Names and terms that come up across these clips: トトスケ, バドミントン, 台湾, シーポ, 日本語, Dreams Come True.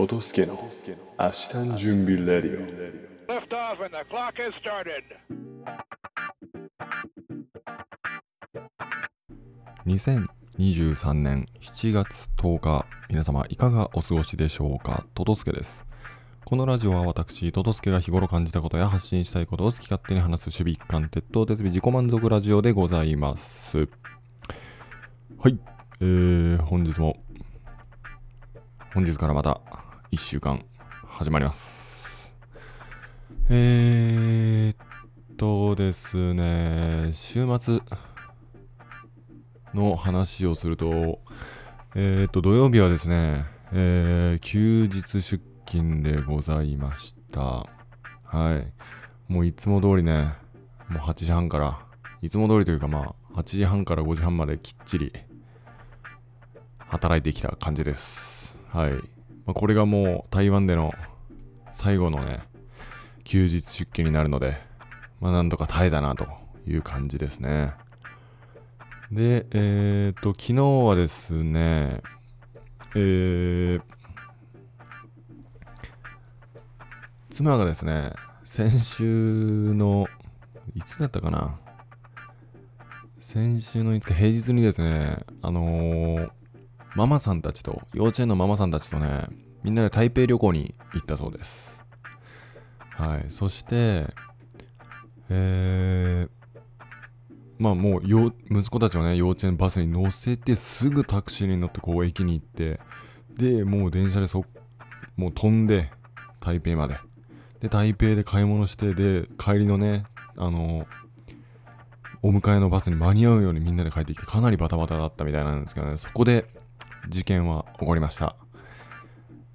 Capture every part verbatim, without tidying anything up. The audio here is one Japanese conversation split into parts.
トトスケの明日の準備レディオ。にせんにじゅうさんねんしちがつとおか、皆様いかがお過ごしでしょうか。トトスケです。このラジオは私、トトスケが日頃感じたことや発信したいことを好き勝手に話す守備一貫徹頭徹尾自己満足ラジオでございます。はい、えー、本日も、本日からまたいっしゅうかん始まります。えーっとですね、週末の話をすると、えーっと土曜日はですね、えー、休日出勤でございました。はい。もういつも通りね、もうはちじはんから、いつも通りというかまあ、はちじはんからごじはんまできっちり働いてきた感じです。はい。まあ、これがもう台湾での最後のね、休日出勤になるので、まあなんとか耐えたなという感じですね。で、えーっと、昨日はですね、えー、妻がですね、先週のいつだったかな先週のいつか平日にですね、あのー、ママさんたちと、幼稚園のママさんたちとね、みんなで台北旅行に行ったそうです。はい。そしてえー、まあもうよ息子たちをね、幼稚園バスに乗せて、すぐタクシーに乗ってこう駅に行って、でもう電車でそもう飛んで台北までで、台北で買い物して、で、帰りのね、あのー、お迎えのバスに間に合うようにみんなで帰ってきて、かなりバタバタだったみたいなんですけどね、そこで事件は起こりました。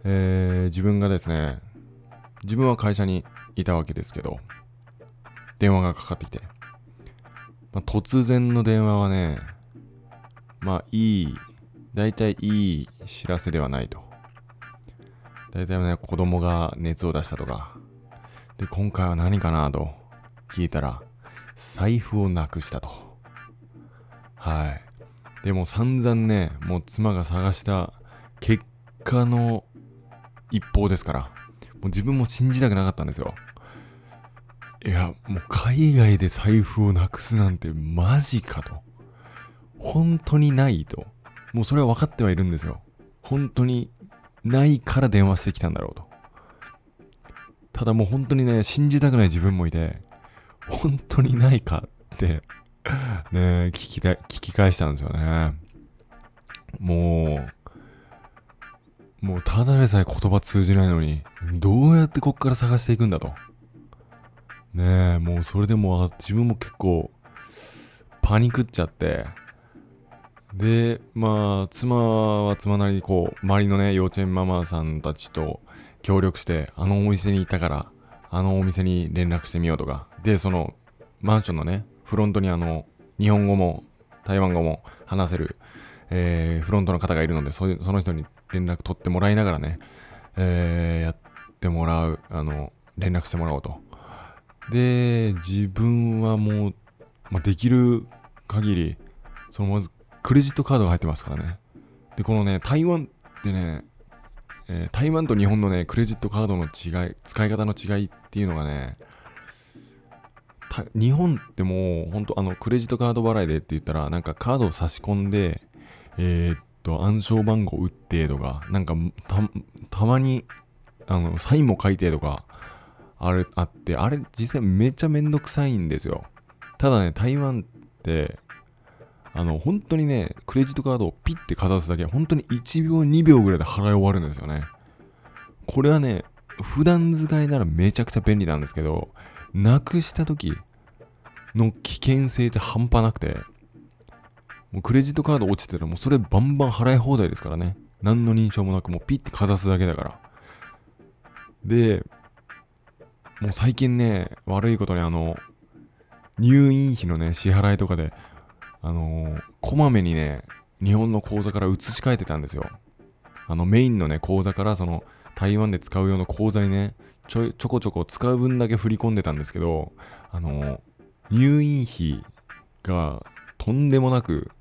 えー、自分がですね、自分は会社にいたわけですけど、電話がかかってきて、まあ、突然の電話はね、まあいい、大体いい知らせではないと。大体ね、子供が熱を出したとか、で、今回は何かなと聞いたら、財布をなくしたと。はい。でも散々ね、もう妻が探した結果の一方ですから、もう自分も信じたくなかったんですよ。いや、もう海外で財布をなくすなんてマジかと。本当にないと。もうそれは分かってはいるんですよ。本当にないから電話してきたんだろうと。ただもう本当にね、信じたくない自分もいて、本当にないかって、ね、聞きた、聞き返したんですよね。もう、もうただでさえ言葉通じないのに、どうやってこっから探していくんだと。ねえ、もうそれでも自分も結構パニクっちゃって、で、まあ、妻は妻なりにこう、周りのね、幼稚園ママさんたちと、協力して、あのお店にいたから、あのお店に連絡してみようとか。で、その、マンションのね、フロントにあの、日本語も、台湾語も話せる、えー、フロントの方がいるので、その人に連絡取ってもらいながらね、えー、やってもらう、あの、連絡してもらおうと。で、自分はもう、まあ、できる限り、そのまず、クレジットカードが入ってますからね。で、このね、台湾ってね、えー、台湾と日本のね、クレジットカードの違い、使い方の違いっていうのがね、日本ってもう、ほんと、あの、クレジットカード払いでって言ったら、なんかカードを差し込んで、えー、っと、暗証番号打ってとか、なんかた、たまに、あの、サインも書いてとか、あれ、あって、あれ、実際めっちゃめんどくさいんですよ。ただね、台湾って、あの本当にね、クレジットカードをピッてかざすだけ、本当にいちびょうにびょうぐらいで払い終わるんですよね。これはね、普段使いならめちゃくちゃ便利なんですけど、なくした時の危険性って半端なくて、もうクレジットカード落ちてたらもうそれバンバン払い放題ですからね。何の認証もなくもうピッてかざすだけだから。で、もう最近ね、悪いことにあの入院費のね、支払いとかであのー、こまめにね、日本の口座から移し替えてたんですよ。あのメインのね、口座からその台湾で使う用の口座にね、ちょ、ちょこちょこ使う分だけ振り込んでたんですけど、あのー、入院費がとんでもなく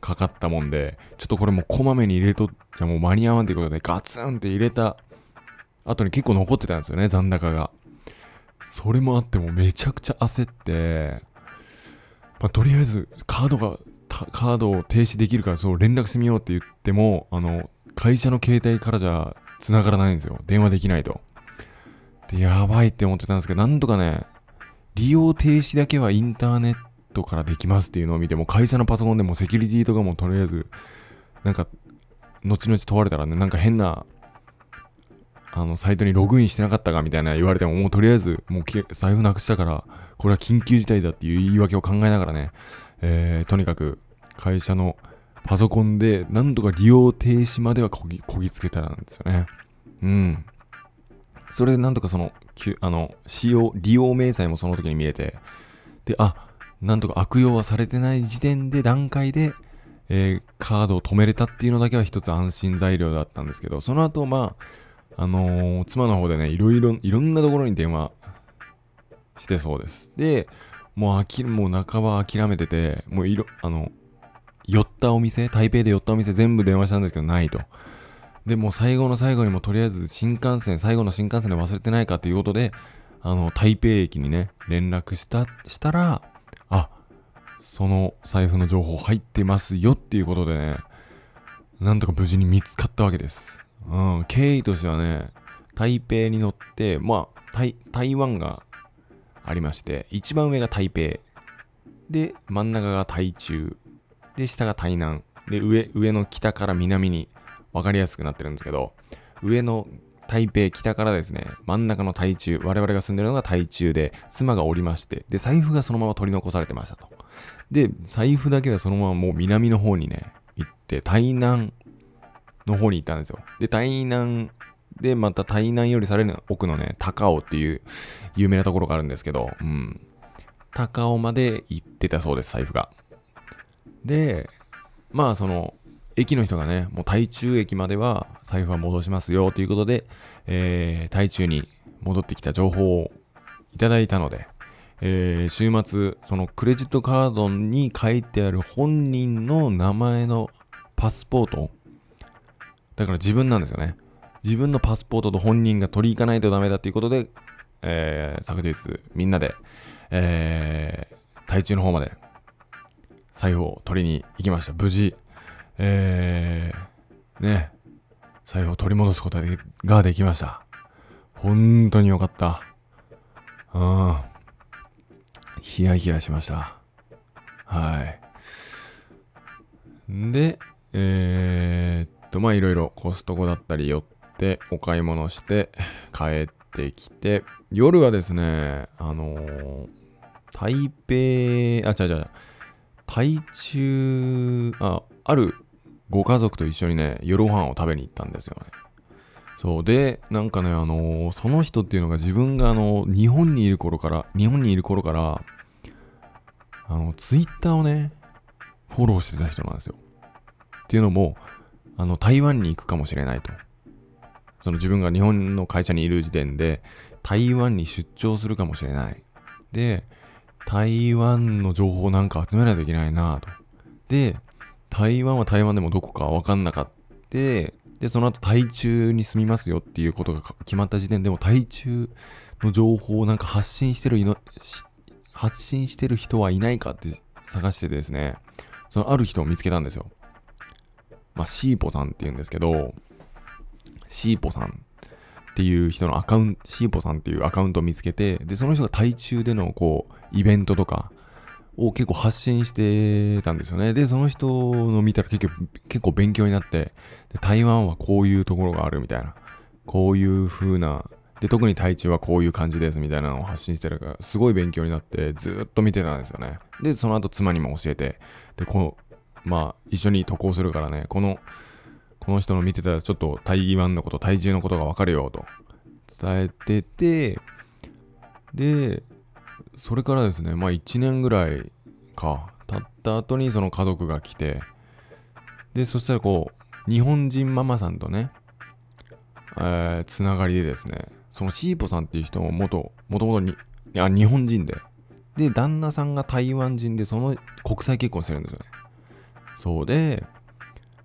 かかったもんで、ちょっとこれもうこまめに入れとっちゃもう間に合わんということで、ガツンって入れた後に結構残ってたんですよね、残高が。それもあってもうめちゃくちゃ焦って、まあ、とりあえずカードが、カードを停止できるからそう連絡してみようって言っても、あの、会社の携帯からじゃ繋がらないんですよ。電話できないと。で、やばいって思ってたんですけど、なんとかね、利用停止だけはインターネットからできますっていうのを見て、もう会社のパソコンでもセキュリティとかもとりあえず、なんか、後々問われたらね、なんか変な、あの、サイトにログインしてなかったかみたいな言われても、もうとりあえず、もう財布なくしたから、これは緊急事態だっていう言い訳を考えながらね、えー、とにかく会社のパソコンでなんとか利用停止まではこぎ、こぎつけたらなんですよね。うん。それでなんとかその、あの、使用、利用明細もその時に見れて、で、あ、なんとか悪用はされてない時点で段階で、えー、カードを止めれたっていうのだけは一つ安心材料だったんですけど、その後、まあ、あのー、妻の方でね、いろいろ、いろんなところに電話してそうです。で、もうあき、もう半ば諦めてて、もういろ、あの、寄ったお店、台北で寄ったお店全部電話したんですけど、ないと。で、もう最後の最後にもとりあえず新幹線、最後の新幹線で忘れてないかということで、あの、台北駅にね、連絡した、したら、あ、その財布の情報入ってますよっていうことでね、なんとか無事に見つかったわけです。うん、経緯としてはね、台北に乗って、まあ、台、台湾が、ありまして、一番上が台北。で、真ん中が台中。で、下が台南。で、上、上の北から南に分かりやすくなってるんですけど、上の台北、北からですね、真ん中の台中。我々が住んでるのが台中で、妻がおりまして、で、財布がそのまま取り残されてましたと。で、財布だけはそのままもう南の方にね、行って、台南の方に行ったんですよ。で、台南、で、また台南よりさらに奥のね、高尾っていう有名なところがあるんですけど、うん。高尾まで行ってたそうです、財布が。で、まあその、駅の人がね、もう台中駅までは財布は戻しますよということで、えー、台中に戻ってきた情報をいただいたので、えー、週末、そのクレジットカードに書いてある本人の名前のパスポート、だから自分なんですよね。自分のパスポートと本人が取り行かないとダメだということで、えー、昨日みんなで、えー、台中の方まで財布を取りに行きました。無事、えー、ね、財布を取り戻すことができました。本当によかった。うん。ヒヤヒヤしました。はい。で、えー、っと、まあいろいろコストコだったりよって、で、お買い物して帰ってきて、夜はですね、あのー、台北、あ、違う違う、台中、あ、あるご家族と一緒にね、夜ご飯を食べに行ったんですよね。そう、で、なんかね、あのー、その人っていうのが自分が、あのー、日本にいる頃から、日本にいる頃から、あの、ツイッターをね、フォローしてた人なんですよ。っていうのも、あの、台湾に行くかもしれないと。その自分が日本の会社にいる時点で台湾に出張するかもしれない。で、台湾の情報なんか集めないといけないなぁと。で、台湾は台湾でもどこかわかんなかった。で、その後台中に住みますよっていうことが決まった時点でも台中の情報をなんか発信してるいのし発信してる人はいないかって探しててですね、そのある人を見つけたんですよ。まあ、シーポさんって言うんですけど、シーポさんっていう人のアカウント、シーポさんっていうアカウントを見つけて、で、その人が台中でのこう、イベントとかを結構発信してたんですよね。で、その人の見たら結局、結構勉強になって、で、台湾はこういうところがあるみたいな、こういう風な、で、特に台中はこういう感じですみたいなのを発信してるから、すごい勉強になって、ずっと見てたんですよね。で、その後妻にも教えて、で、この、まあ、一緒に渡航するからね、この、この人の見てたらちょっと台湾のこと、体重のことがわかるよと伝えてて、で、それからですね、まあいちねんぐらいか、経った後にその家族が来て、で、そしたらこう、日本人ママさんとね、えー、つながりでですね、そのシーポさんっていう人も元、もともとに、いや、日本人で、で、旦那さんが台湾人で、その国際結婚してるんですよね。そうで、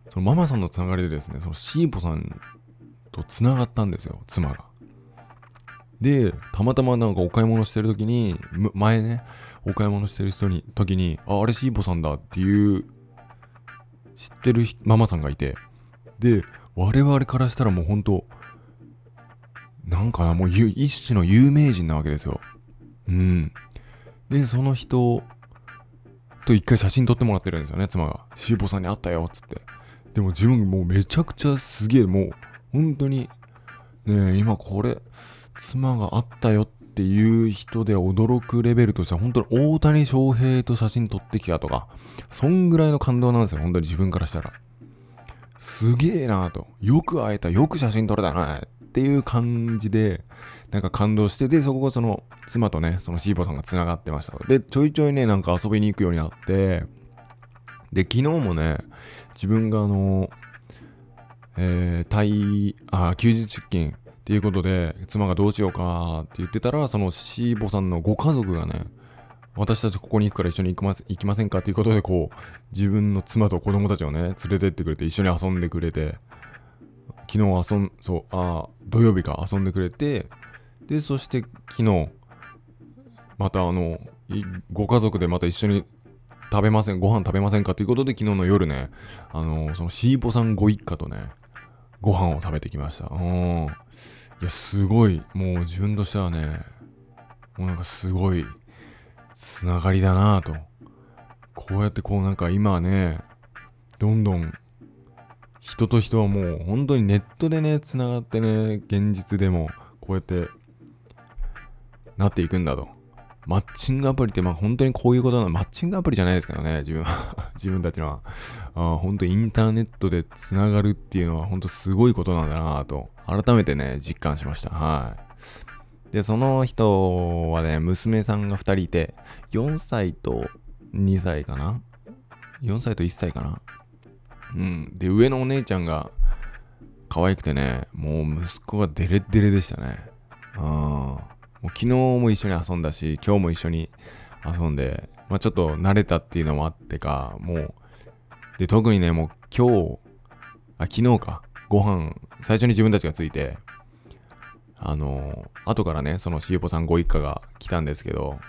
そのママさんのつながりでですね、そのシーポさんとつながったんですよ、妻が。で、たまたまなんかお買い物してる時に、前ね、お買い物してる人に時に、あ、あれシーポさんだっていう、知ってるママさんがいて、で、我々からしたらもうほんと、なんかな、もう一種の有名人なわけですよ。うん。で、その人と一回写真撮ってもらってるんですよね、妻が。シーポさんに会ったよ、つって。でも自分もうめちゃくちゃすげえ、もう本当に、ねえ、今これ、妻が会ったよっていう人で驚くレベルとしては、本当に大谷翔平と写真撮ってきたとか、そんぐらいの感動なんですよ、本当に自分からしたら。すげえなぁと。よく会えた、よく写真撮れたなぁっていう感じで、なんか感動して、で、そこがその、妻とね、そのシーポさんが繋がってました。で、ちょいちょいね、なんか遊びに行くようになって、で、昨日もね、自分があの、えー、退、あ、休日出勤っていうことで、妻がどうしようかって言ってたら、そのシーポさんのご家族がね、私たちここに行くから一緒に行きます、行きませんかということで、こう、自分の妻と子供たちをね、連れてってくれて、一緒に遊んでくれて、昨日遊ん、そう、あ、土曜日か、遊んでくれて、で、そして昨日、またあの、ご家族でまた一緒に食べません、ご飯食べませんかということで、昨日の夜ね、あの、そのシーポさんご一家とね、ご飯を食べてきました。うん。いや、すごい、もう自分としてはね、もうなんかすごい、つながりだなぁと。こうやってこうなんか今ね、どんどん人と人はもう本当にネットでね、つながってね、現実でもこうやってなっていくんだと。マッチングアプリってまあ本当にこういうことなの。マッチングアプリじゃないですからね、自分は。自分たちのは。あ、本当インターネットでつながるっていうのは本当すごいことなんだなぁと。改めてね、実感しました。はい。で、その人はね、娘さんがふたりいて、よんさいとにさいかな？ よん 歳といっさいかな、うん。で、上のお姉ちゃんが可愛くてね、もう息子がデレデレでしたね。うん。もう昨日も一緒に遊んだし、今日も一緒に遊んで、まあちょっと慣れたっていうのもあってか、もう、で、特にね、もう今日、あ、昨日か、ご飯、最初に自分たちがついて、あのー、後からね、そのシーポさんご一家が来たんですけど、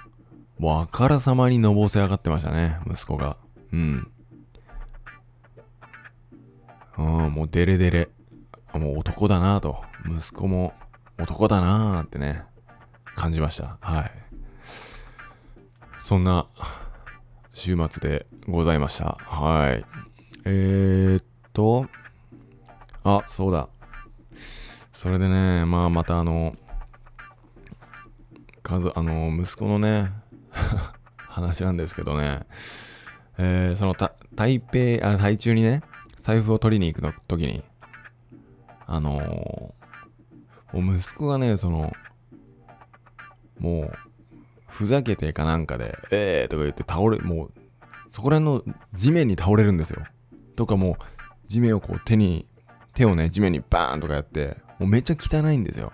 もうあからさまにのぼせ上がってましたね、息子が。うん。うん、もうデレデレ。もう男だなぁと。息子も男だなぁってね、感じました。はい。そんな、週末でございました。はい。えーっと、あ、そうだ。それでね、まあまたあの、家族、あの、息子のね、話なんですけどね、えー、そのた、台北、あ、台中にね、財布を取りに行くの時に、あのー、もう息子がね、その、もう、ふざけてかなんかで、えーとか言って倒れ、もう、そこら辺の地面に倒れるんですよ。とかもう、地面をこう手に、手をね、地面にバーンとかやって、もうめっちゃ汚いんですよ。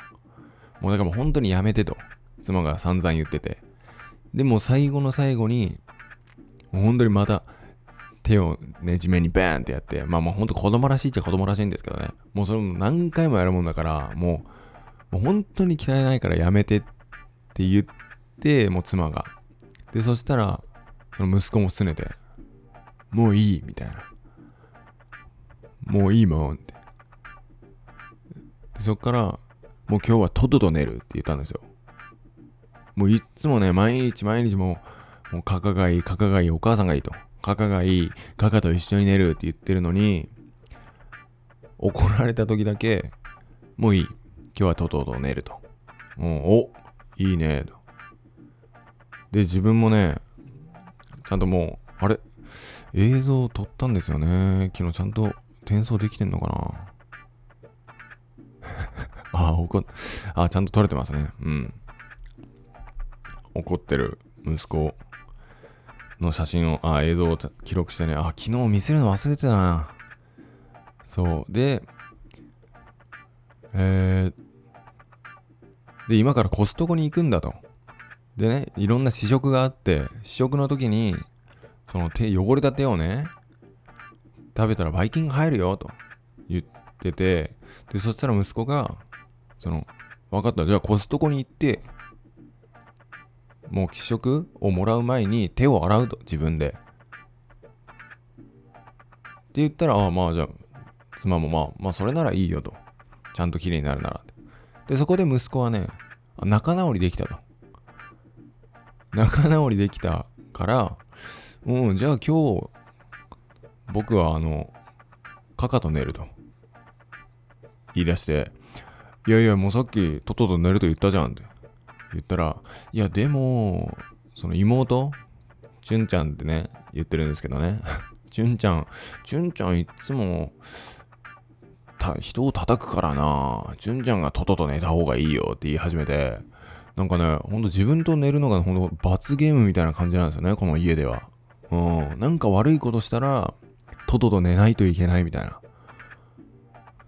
もうだからもう本当にやめてと、妻が散々言ってて。で、もう最後の最後に、もう本当にまた手をね、地面にバーンってやって、まあもう本当子供らしいっちゃ子供らしいんですけどね。もうそれも何回もやるもんだから、もう、もう本当に汚いからやめてって言って、もう妻が。で、そしたら、その息子も拗ねて、もういいみたいな。もういいもんって。そっから、もう今日はととと寝るって言ったんですよ。もういっつもね、毎日毎日もう、もうカカがいい、カカがいい、お母さんがいいと。カカがいい、カカと一緒に寝るって言ってるのに、怒られた時だけ、もういい。今日はととと寝ると。もう、お、いいね、と。で、自分もね、ちゃんともう、あれ、映像を撮ったんですよね。昨日ちゃんと転送できてんのかな。あ, 怒っあ、ちゃんと撮れてますね。うん。怒ってる息子の写真を、あ、映像を記録してね、あ、昨日見せるの忘れてたな。そう。で、えー、で、今からコストコに行くんだと。でね、いろんな試食があって、試食の時に、その手、汚れた手をね、食べたらバイキン入るよと言ってて、でそしたら息子がその分かった、じゃあコストコに行ってもう気食をもらう前に手を洗うと、自分でって言ったら、ああまあじゃあ妻もまあまあそれならいいよと、ちゃんと綺麗になるならで、そこで息子はね仲直りできたと、仲直りできたから、うん、じゃあ今日僕はあのカカと寝ると言い出して、いやいやもうさっきトトと寝ると言ったじゃんって言ったら、いやでもその妹チュンちゃんってね言ってるんですけどねチュンちゃんチュンちゃんいつもた人を叩くからな、チュンちゃんがトトと寝た方がいいよって言い始めて、なんかねほんと自分と寝るのがほんと罰ゲームみたいな感じなんですよね、この家では。うん、なんか悪いことしたらトトと寝ないといけないみたいな、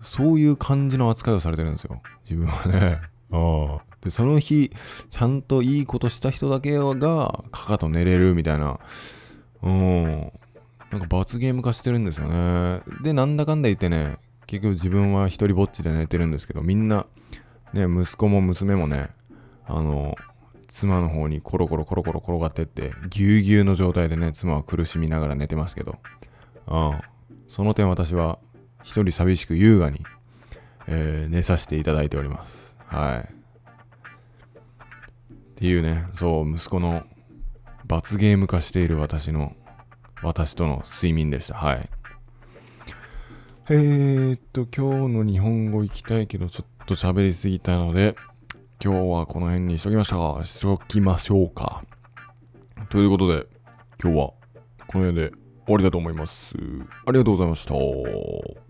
そういう感じの扱いをされてるんですよ自分はね。あでその日ちゃんといいことした人だけがカカと寝れるみたいな、うん、なんか罰ゲーム化してるんですよね。でなんだかんだ言ってね、結局自分は一人ぼっちで寝てるんですけど、みんなね息子も娘もねあの妻の方にコロコロコロコロ転がってってぎゅうぎゅうの状態でね、妻は苦しみながら寝てますけど、ああその点私は一人寂しく優雅に、えー、寝させていただいております。はいっていうね、そう息子の罰ゲーム化している私の私との睡眠でした。はい。えー、っと今日の日本語行きたいけどちょっと喋りすぎたので今日はこの辺にしときました。しときましょうか。ということで、今日はこの辺で終わりだと思います。ありがとうございました。